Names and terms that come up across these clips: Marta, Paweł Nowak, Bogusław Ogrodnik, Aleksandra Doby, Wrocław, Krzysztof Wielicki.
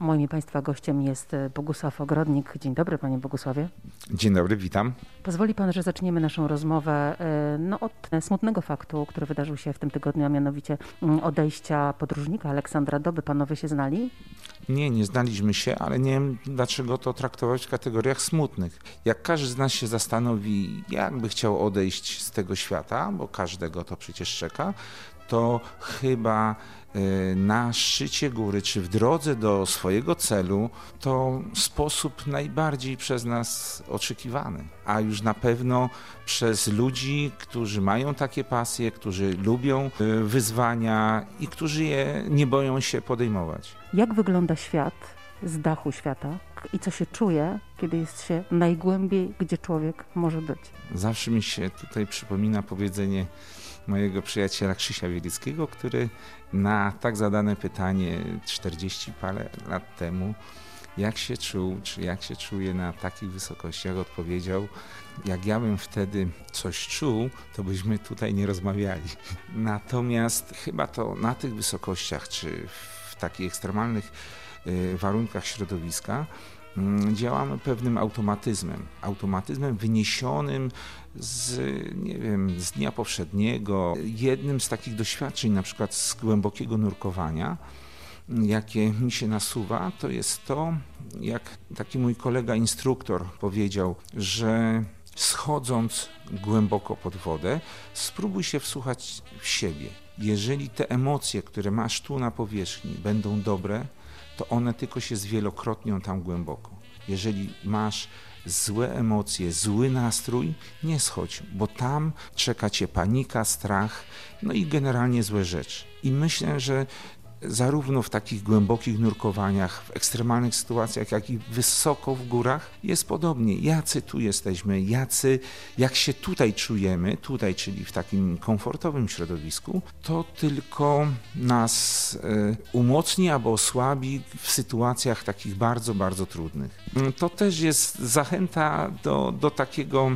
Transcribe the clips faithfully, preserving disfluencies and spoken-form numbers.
Moim i Państwa gościem jest Bogusław Ogrodnik. Dzień dobry, Panie Bogusławie. Dzień dobry, witam. Pozwoli Pan, że zaczniemy naszą rozmowę no, od smutnego faktu, który wydarzył się w tym tygodniu, a mianowicie odejścia podróżnika Aleksandra Doby. Panowie się znali? Nie, nie znaliśmy się, ale nie wiem, dlaczego to traktować w kategoriach smutnych. Jak każdy z nas się zastanowi, jakby chciał odejść z tego świata, bo każdego to przecież czeka, to chyba na szczycie góry, czy w drodze do swojego celu, to sposób najbardziej przez nas oczekiwany. A już na pewno przez ludzi, którzy mają takie pasje, którzy lubią wyzwania i którzy je nie boją się podejmować. Jak wygląda świat z dachu świata i co się czuje, kiedy jest się najgłębiej, gdzie człowiek może być? Zawsze mi się tutaj przypomina powiedzenie mojego przyjaciela Krzysia Wielickiego, który na tak zadane pytanie czterdzieści parę lat temu, jak się czuł, czy jak się czuje na takich wysokościach, odpowiedział: jak ja bym wtedy coś czuł, to byśmy tutaj nie rozmawiali. Natomiast chyba to na tych wysokościach, czy w takich ekstremalnych warunkach środowiska, działamy pewnym automatyzmem, automatyzmem wyniesionym z, nie wiem, z dnia poprzedniego. Jednym z takich doświadczeń, na przykład z głębokiego nurkowania, jakie mi się nasuwa, to jest to, jak taki mój kolega instruktor powiedział, że schodząc głęboko pod wodę, spróbuj się wsłuchać w siebie. Jeżeli te emocje, które masz tu na powierzchni, będą dobre, to one tylko się zwielokrotnią tam głęboko. Jeżeli masz złe emocje, zły nastrój, nie schodź, bo tam czeka cię panika, strach, no i generalnie złe rzeczy. I myślę, że zarówno w takich głębokich nurkowaniach, w ekstremalnych sytuacjach, jak i wysoko w górach jest podobnie. Jacy tu jesteśmy, jacy, jak się tutaj czujemy, tutaj, czyli w takim komfortowym środowisku, to tylko nas umocni albo osłabi w sytuacjach takich bardzo, bardzo trudnych. To też jest zachęta do, do takiego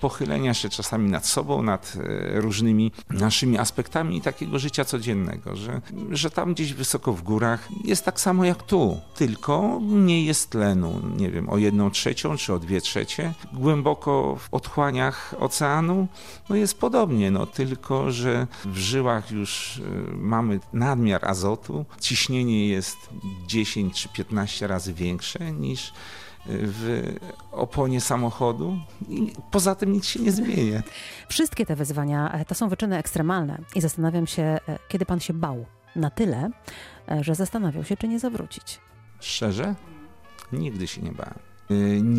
pochylenia się czasami nad sobą, nad różnymi naszymi aspektami takiego życia codziennego, że, że tam gdzieś wysoko w górach jest tak samo jak tu, tylko nie jest tlenu, nie wiem, o jedną trzecią czy o dwie trzecie. Głęboko w otchłaniach oceanu no jest podobnie, no tylko że w żyłach już mamy nadmiar azotu, ciśnienie jest dziesięć czy piętnaście razy większe niż w oponie samochodu i poza tym nic się nie zmienia. Wszystkie te wyzwania to są wyczyny ekstremalne i zastanawiam się, kiedy pan się bał na tyle, że zastanawiał się, czy nie zawrócić. Szczerze? Nigdy się nie bałem.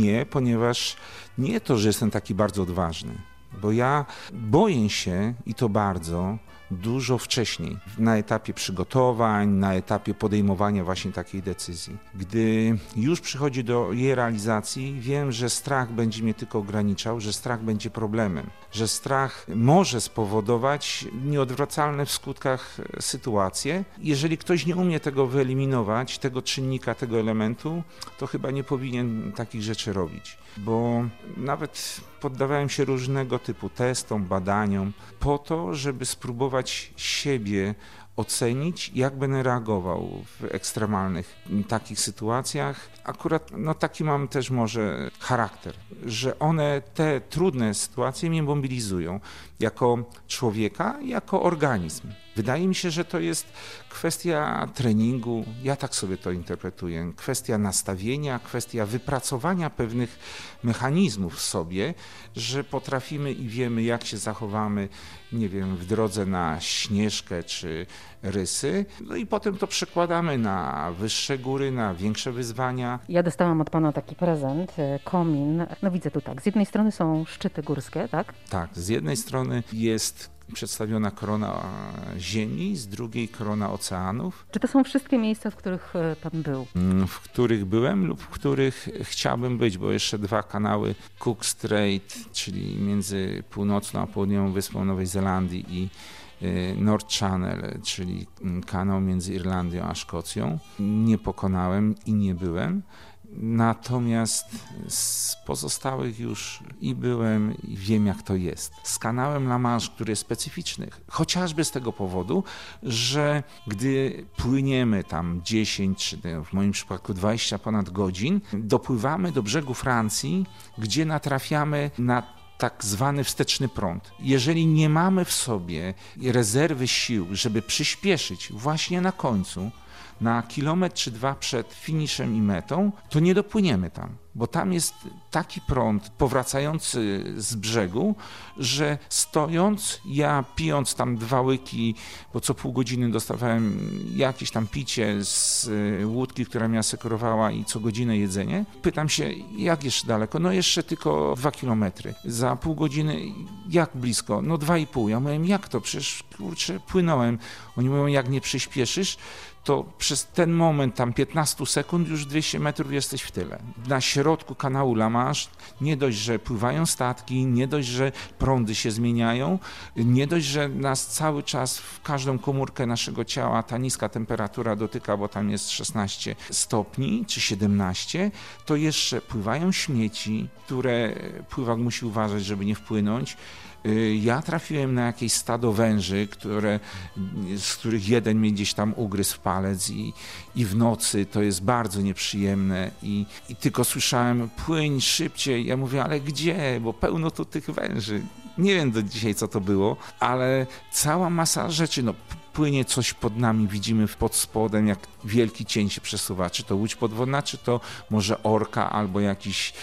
Nie, ponieważ nie to, że jestem taki bardzo odważny, bo ja boję się i to bardzo dużo wcześniej, na etapie przygotowań, na etapie podejmowania właśnie takiej decyzji. Gdy już przychodzi do jej realizacji, wiem, że strach będzie mnie tylko ograniczał, że strach będzie problemem, że strach może spowodować nieodwracalne w skutkach sytuacje. Jeżeli ktoś nie umie tego wyeliminować, tego czynnika, tego elementu, to chyba nie powinien takich rzeczy robić, bo nawet poddawałem się różnego typu testom, badaniom po to, żeby spróbować siebie ocenić, jak będę reagował w ekstremalnych takich sytuacjach. Akurat no, taki mam też może charakter, że one, te trudne sytuacje mnie mobilizują jako człowieka, jako organizm. Wydaje mi się, że to jest kwestia treningu, ja tak sobie to interpretuję, kwestia nastawienia, kwestia wypracowania pewnych mechanizmów w sobie, że potrafimy i wiemy, jak się zachowamy, nie wiem, w drodze na Śnieżkę czy Rysy, no i potem to przekładamy na wyższe góry, na większe wyzwania. Ja dostałam od pana taki prezent, komin, no widzę tu tak, z jednej strony są szczyty górskie, tak? Tak, z jednej strony jest przedstawiona korona ziemi, z drugiej korona oceanów. Czy to są wszystkie miejsca, w których pan był? W których byłem lub w których chciałbym być, bo jeszcze dwa kanały Cook Strait, czyli między północną a południową wyspą Nowej Zelandii i North Channel, czyli kanał między Irlandią a Szkocją, nie pokonałem i nie byłem. Natomiast z pozostałych już i byłem, i wiem, jak to jest. Z kanałem La Manche, który jest specyficzny, chociażby z tego powodu, że gdy płyniemy tam dziesięć, czy w moim przypadku dwadzieścia ponad godzin, dopływamy do brzegu Francji, gdzie natrafiamy na tak zwany wsteczny prąd. Jeżeli nie mamy w sobie rezerwy sił, żeby przyspieszyć właśnie na końcu, na kilometr czy dwa przed finiszem i metą, to nie dopłyniemy tam, bo tam jest taki prąd powracający z brzegu, że stojąc, ja pijąc tam dwa łyki, bo co pół godziny dostawałem jakieś tam picie z łódki, która mnie asekurowała, i co godzinę jedzenie, pytam się, jak jeszcze daleko? No jeszcze tylko dwa kilometry. Za pół godziny, jak blisko? No dwa i pół. Ja mówiłem, jak to? Przecież kurczę, płynąłem. Oni mówią, jak nie przyspieszysz, to przez ten moment, tam piętnaście sekund, już dwieście metrów jesteś w tyle. Na środku kanału La Manche nie dość, że pływają statki, nie dość, że prądy się zmieniają, nie dość, że nas cały czas w każdą komórkę naszego ciała ta niska temperatura dotyka, bo tam jest szesnaście stopni czy siedemnaście, to jeszcze pływają śmieci, które pływak musi uważać, żeby nie wpłynąć. Ja trafiłem na jakieś stado węży, które, z których jeden mnie gdzieś tam ugryzł w palec i, i w nocy to jest bardzo nieprzyjemne i, i tylko słyszałem, płyń szybciej. Ja mówię, ale gdzie, bo pełno tu tych węży. Nie wiem do dzisiaj, co to było, ale cała masa rzeczy, no płynie coś pod nami, widzimy pod spodem, jak wielki cień się przesuwa, czy to łódź podwodna, czy to może orka albo jakiś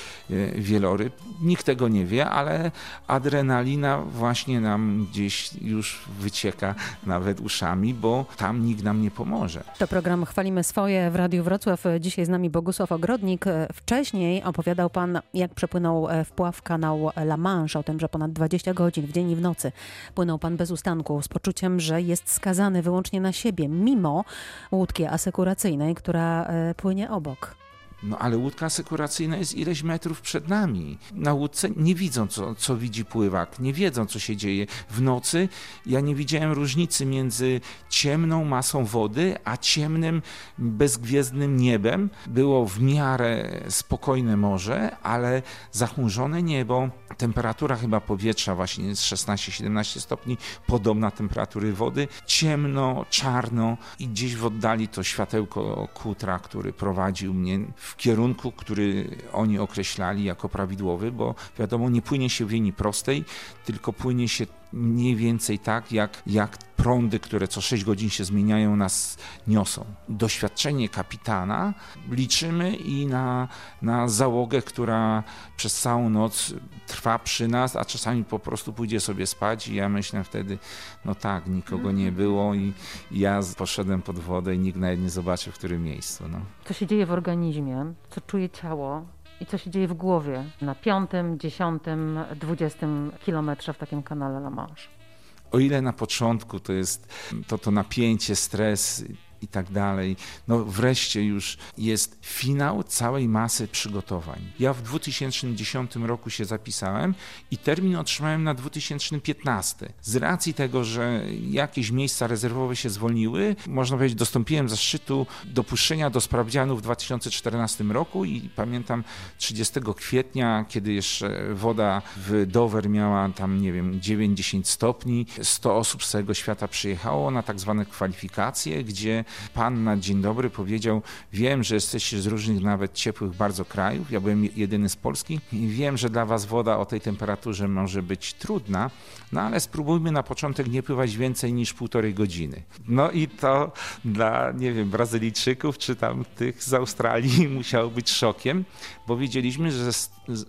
wieloryb. Nikt tego nie wie, ale adrenalina właśnie nam gdzieś już wycieka nawet uszami, bo tam nikt nam nie pomoże. To program Chwalimy Swoje w Radiu Wrocław. Dzisiaj z nami Bogusław Ogrodnik. Wcześniej opowiadał pan, jak przepłynął wpław kanał La Manche, o tym, że ponad dwadzieścia godzin w dzień i w nocy płynął pan bez ustanku, z poczuciem, że jest skazany wyłącznie na siebie, mimo łódki asekuracyjnej, która płynie obok. No ale łódka asekuracyjna jest ileś metrów przed nami. Na łódce nie widzą, co, co widzi pływak, nie wiedzą, co się dzieje. W nocy ja nie widziałem różnicy między ciemną masą wody, a ciemnym, bezgwiezdnym niebem. Było w miarę spokojne morze, ale zachmurzone niebo, temperatura chyba powietrza właśnie jest szesnaście siedemnaście stopni, podobna temperatury wody, ciemno, czarno i gdzieś w oddali to światełko kutra, który prowadził mnie w kierunku, który oni określali jako prawidłowy, bo wiadomo, nie płynie się w linii prostej, tylko płynie się mniej więcej tak, jak, jak prądy, które co sześć godzin się zmieniają, nas niosą. Doświadczenie kapitana liczymy i na, na załogę, która przez całą noc trwa przy nas, a czasami po prostu pójdzie sobie spać i ja myślę wtedy, no tak, nikogo nie było i, i ja poszedłem pod wodę i nikt nawet nie zobaczył, w którym miejscu. No. Co się dzieje w organizmie, co czuje ciało? I co się dzieje w głowie na piątym, dziesiątym, dwudziestym kilometrze w takim kanale La Manche? O ile na początku to jest to, to napięcie, stres i tak dalej, no wreszcie już jest finał całej masy przygotowań. Ja w dwa tysiące dziesiątym roku się zapisałem i termin otrzymałem na dwa tysiące piętnasty. Z racji tego, że jakieś miejsca rezerwowe się zwolniły, można powiedzieć, dostąpiłem zaszczytu dopuszczenia do sprawdzianu w dwa tysiące czternastym roku i pamiętam trzydziestego kwietnia, kiedy jeszcze woda w Dover miała tam, nie wiem, dziewięć dziesięć stopni, sto osób z całego świata przyjechało na tak zwane kwalifikacje, gdzie pan na dzień dobry powiedział, wiem, że jesteście z różnych nawet ciepłych bardzo krajów, ja byłem jedyny z Polski i wiem, że dla was woda o tej temperaturze może być trudna, no ale spróbujmy na początek nie pływać więcej niż półtorej godziny. No i to dla, nie wiem, Brazylijczyków czy tam tych z Australii musiało być szokiem, bo wiedzieliśmy, że,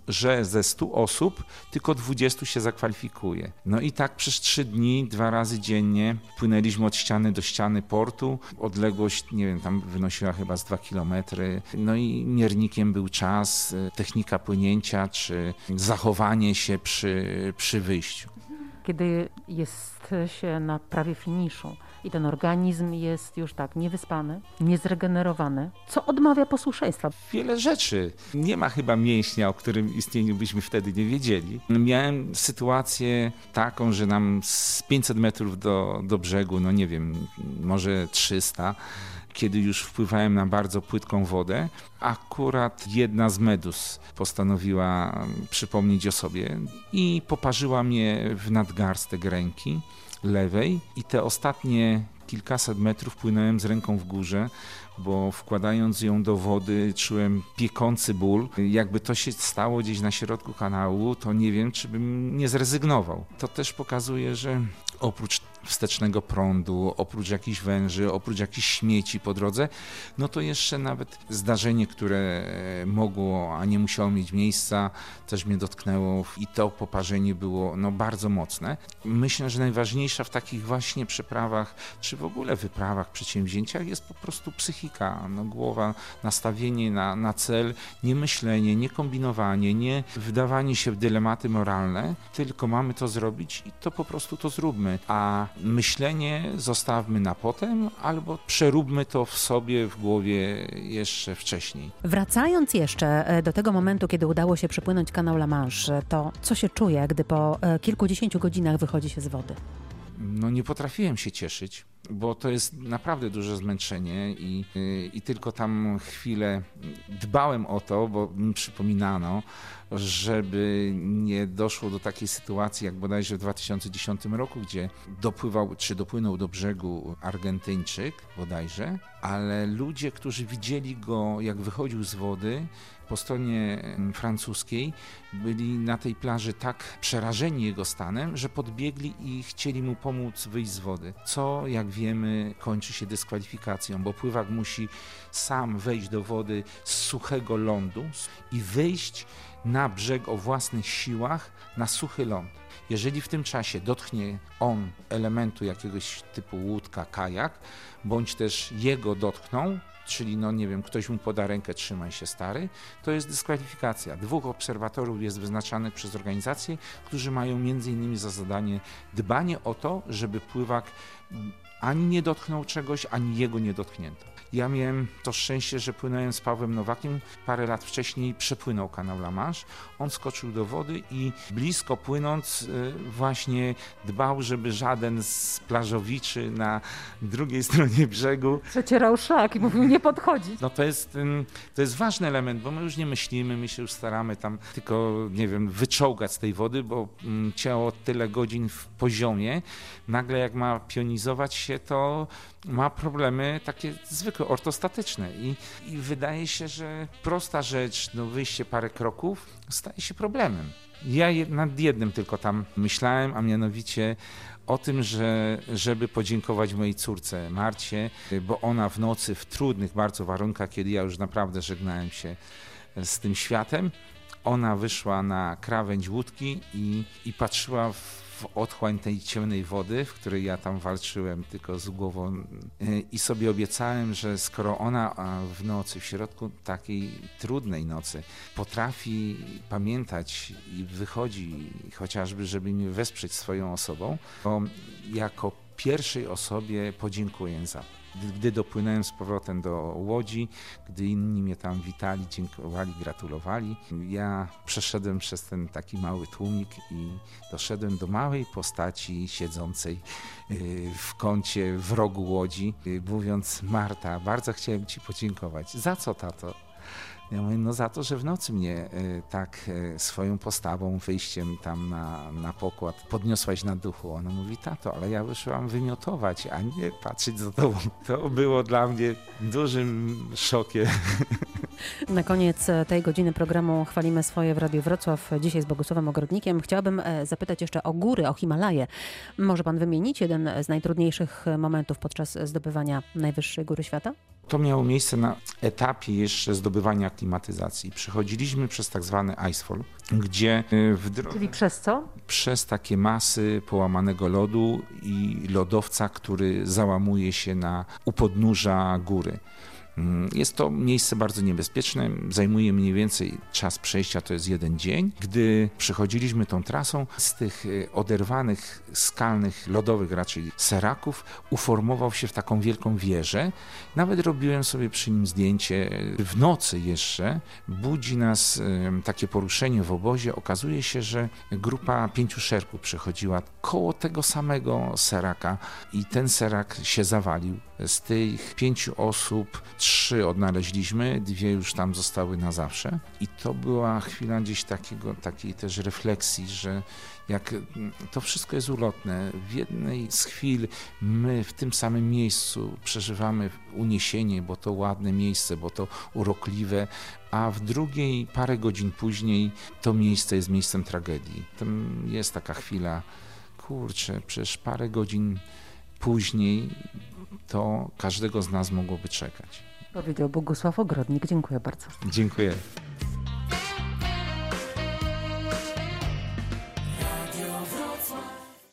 że ze stu osób tylko dwudziestu się zakwalifikuje. No i tak przez trzy dni, dwa razy dziennie płynęliśmy od ściany do ściany portu. Odległość, nie wiem, tam wynosiła chyba z dwa kilometry. No i miernikiem był czas, technika płynięcia czy zachowanie się przy, przy wyjściu. Kiedy jest się na prawie finiszu i ten organizm jest już tak niewyspany, niezregenerowany, co odmawia posłuszeństwa? Wiele rzeczy. Nie ma chyba mięśnia, o którym istnieniu byśmy wtedy nie wiedzieli. Miałem sytuację taką, że nam z pięciuset metrów do, do brzegu, no nie wiem, może trzysta, kiedy już wpływałem na bardzo płytką wodę, akurat jedna z meduz postanowiła przypomnieć o sobie i poparzyła mnie w nadgarstek ręki lewej i te ostatnie kilkaset metrów płynąłem z ręką w górze, bo wkładając ją do wody czułem piekący ból. Jakby to się stało gdzieś na środku kanału, to nie wiem, czy bym nie zrezygnował. To też pokazuje, że oprócz wstecznego prądu, oprócz jakichś węży, oprócz jakichś śmieci po drodze, no to jeszcze nawet zdarzenie, które mogło, a nie musiało mieć miejsca, też mnie dotknęło i to poparzenie było no, bardzo mocne. Myślę, że najważniejsza w takich właśnie przeprawach, czy w ogóle wyprawach, przedsięwzięciach jest po prostu psychika, no, głowa, nastawienie na, na cel, nie myślenie, nie kombinowanie, nie wdawanie się w dylematy moralne, tylko mamy to zrobić i to po prostu to zróbmy, a myślenie zostawmy na potem albo przeróbmy to w sobie, w głowie jeszcze wcześniej. Wracając jeszcze do tego momentu, kiedy udało się przepłynąć kanał La Manche, to co się czuje, gdy po kilkudziesięciu godzinach wychodzi się z wody? No nie potrafiłem się cieszyć, bo to jest naprawdę duże zmęczenie i, i tylko tam chwilę dbałem o to, bo mi przypominano, żeby nie doszło do takiej sytuacji jak bodajże w dwa tysiące dziesiątym roku, gdzie dopływał czy dopłynął do brzegu Argentyńczyk bodajże, ale ludzie, którzy widzieli go jak wychodził z wody po stronie francuskiej, byli na tej plaży tak przerażeni jego stanem, że podbiegli i chcieli mu pomóc wyjść z wody, co jak wiemy kończy się dyskwalifikacją, bo pływak musi sam wejść do wody z suchego lądu i wyjść na brzeg o własnych siłach na suchy ląd. Jeżeli w tym czasie dotknie on elementu jakiegoś typu łódka, kajak, bądź też jego dotkną, czyli no nie wiem, ktoś mu poda rękę, trzymaj się stary, to jest dyskwalifikacja. Dwóch obserwatorów jest wyznaczanych przez organizację, którzy mają między innymi za zadanie dbanie o to, żeby pływak ani nie dotknął czegoś, ani jego nie dotknięto. Ja miałem to szczęście, że płynąłem z Pawłem Nowakiem. Parę lat wcześniej przepłynął kanał La Manche. On skoczył do wody i blisko płynąc właśnie dbał, żeby żaden z plażowiczy na drugiej stronie brzegu... Przecierał szlak i mówił nie podchodzić. No to jest, to jest ważny element, bo my już nie myślimy, my się już staramy tam tylko, nie wiem, wyczołgać z tej wody, bo ciało tyle godzin w poziomie. Nagle jak ma pionizować się, to ma problemy takie zwykłe, ortostatyczne i, i wydaje się, że prosta rzecz, no wyjście parę kroków staje się problemem. Ja nad jednym tylko tam myślałem, a mianowicie o tym, że, żeby podziękować mojej córce Marcie, bo ona w nocy w trudnych bardzo warunkach, kiedy ja już naprawdę żegnałem się z tym światem, ona wyszła na krawędź łódki i, i patrzyła w w otchłań tej ciemnej wody, w której ja tam walczyłem tylko z głową i sobie obiecałem, że skoro ona w nocy, w środku takiej trudnej nocy potrafi pamiętać i wychodzi chociażby, żeby mnie wesprzeć swoją osobą, to jako pierwszej osobie podziękuję za to. Gdy dopłynąłem z powrotem do Łodzi, gdy inni mnie tam witali, dziękowali, gratulowali, ja przeszedłem przez ten taki mały tłumik i doszedłem do małej postaci siedzącej w kącie, w rogu Łodzi, mówiąc: Marta, bardzo chciałem ci podziękować. Za co, tato? Ja mówię, no za to, że w nocy mnie tak swoją postawą, wyjściem tam na, na pokład podniosłaś na duchu. Ona mówi, tato, ale ja wyszłam wymiotować, a nie patrzeć za tobą. To było dla mnie dużym szokiem. Na koniec tej godziny programu Chwalimy Swoje w Radiu Wrocław. Dzisiaj z Bogusławem Ogrodnikiem. Chciałabym zapytać jeszcze o góry, o Himalaje. Może pan wymienić jeden z najtrudniejszych momentów podczas zdobywania najwyższej góry świata? To miało miejsce na etapie jeszcze zdobywania aklimatyzacji. Przechodziliśmy przez tak zwany icefall, gdzie w drodze... Czyli przez co? Przez takie masy połamanego lodu i lodowca, który załamuje się na u podnóża góry. Jest to miejsce bardzo niebezpieczne, zajmuje mniej więcej czas przejścia, to jest jeden dzień. Gdy przechodziliśmy tą trasą, z tych oderwanych, skalnych, lodowych raczej seraków uformował się w taką wielką wieżę. Nawet robiłem sobie przy nim zdjęcie. W nocy jeszcze budzi nas takie poruszenie w obozie. Okazuje się, że grupa pięciu szerków przechodziła koło tego samego seraka i ten serak się zawalił. Z tych pięciu osób trzy odnaleźliśmy, dwie już tam zostały na zawsze. I to była chwila gdzieś takiego, takiej też refleksji, że jak to wszystko jest ulotne, w jednej z chwil my w tym samym miejscu przeżywamy uniesienie, bo to ładne miejsce, bo to urokliwe, a w drugiej parę godzin później to miejsce jest miejscem tragedii. Tam jest taka chwila, kurczę, przecież parę godzin później to każdego z nas mogłoby czekać. Powiedział Bogusław Ogrodnik. Dziękuję bardzo. Dziękuję.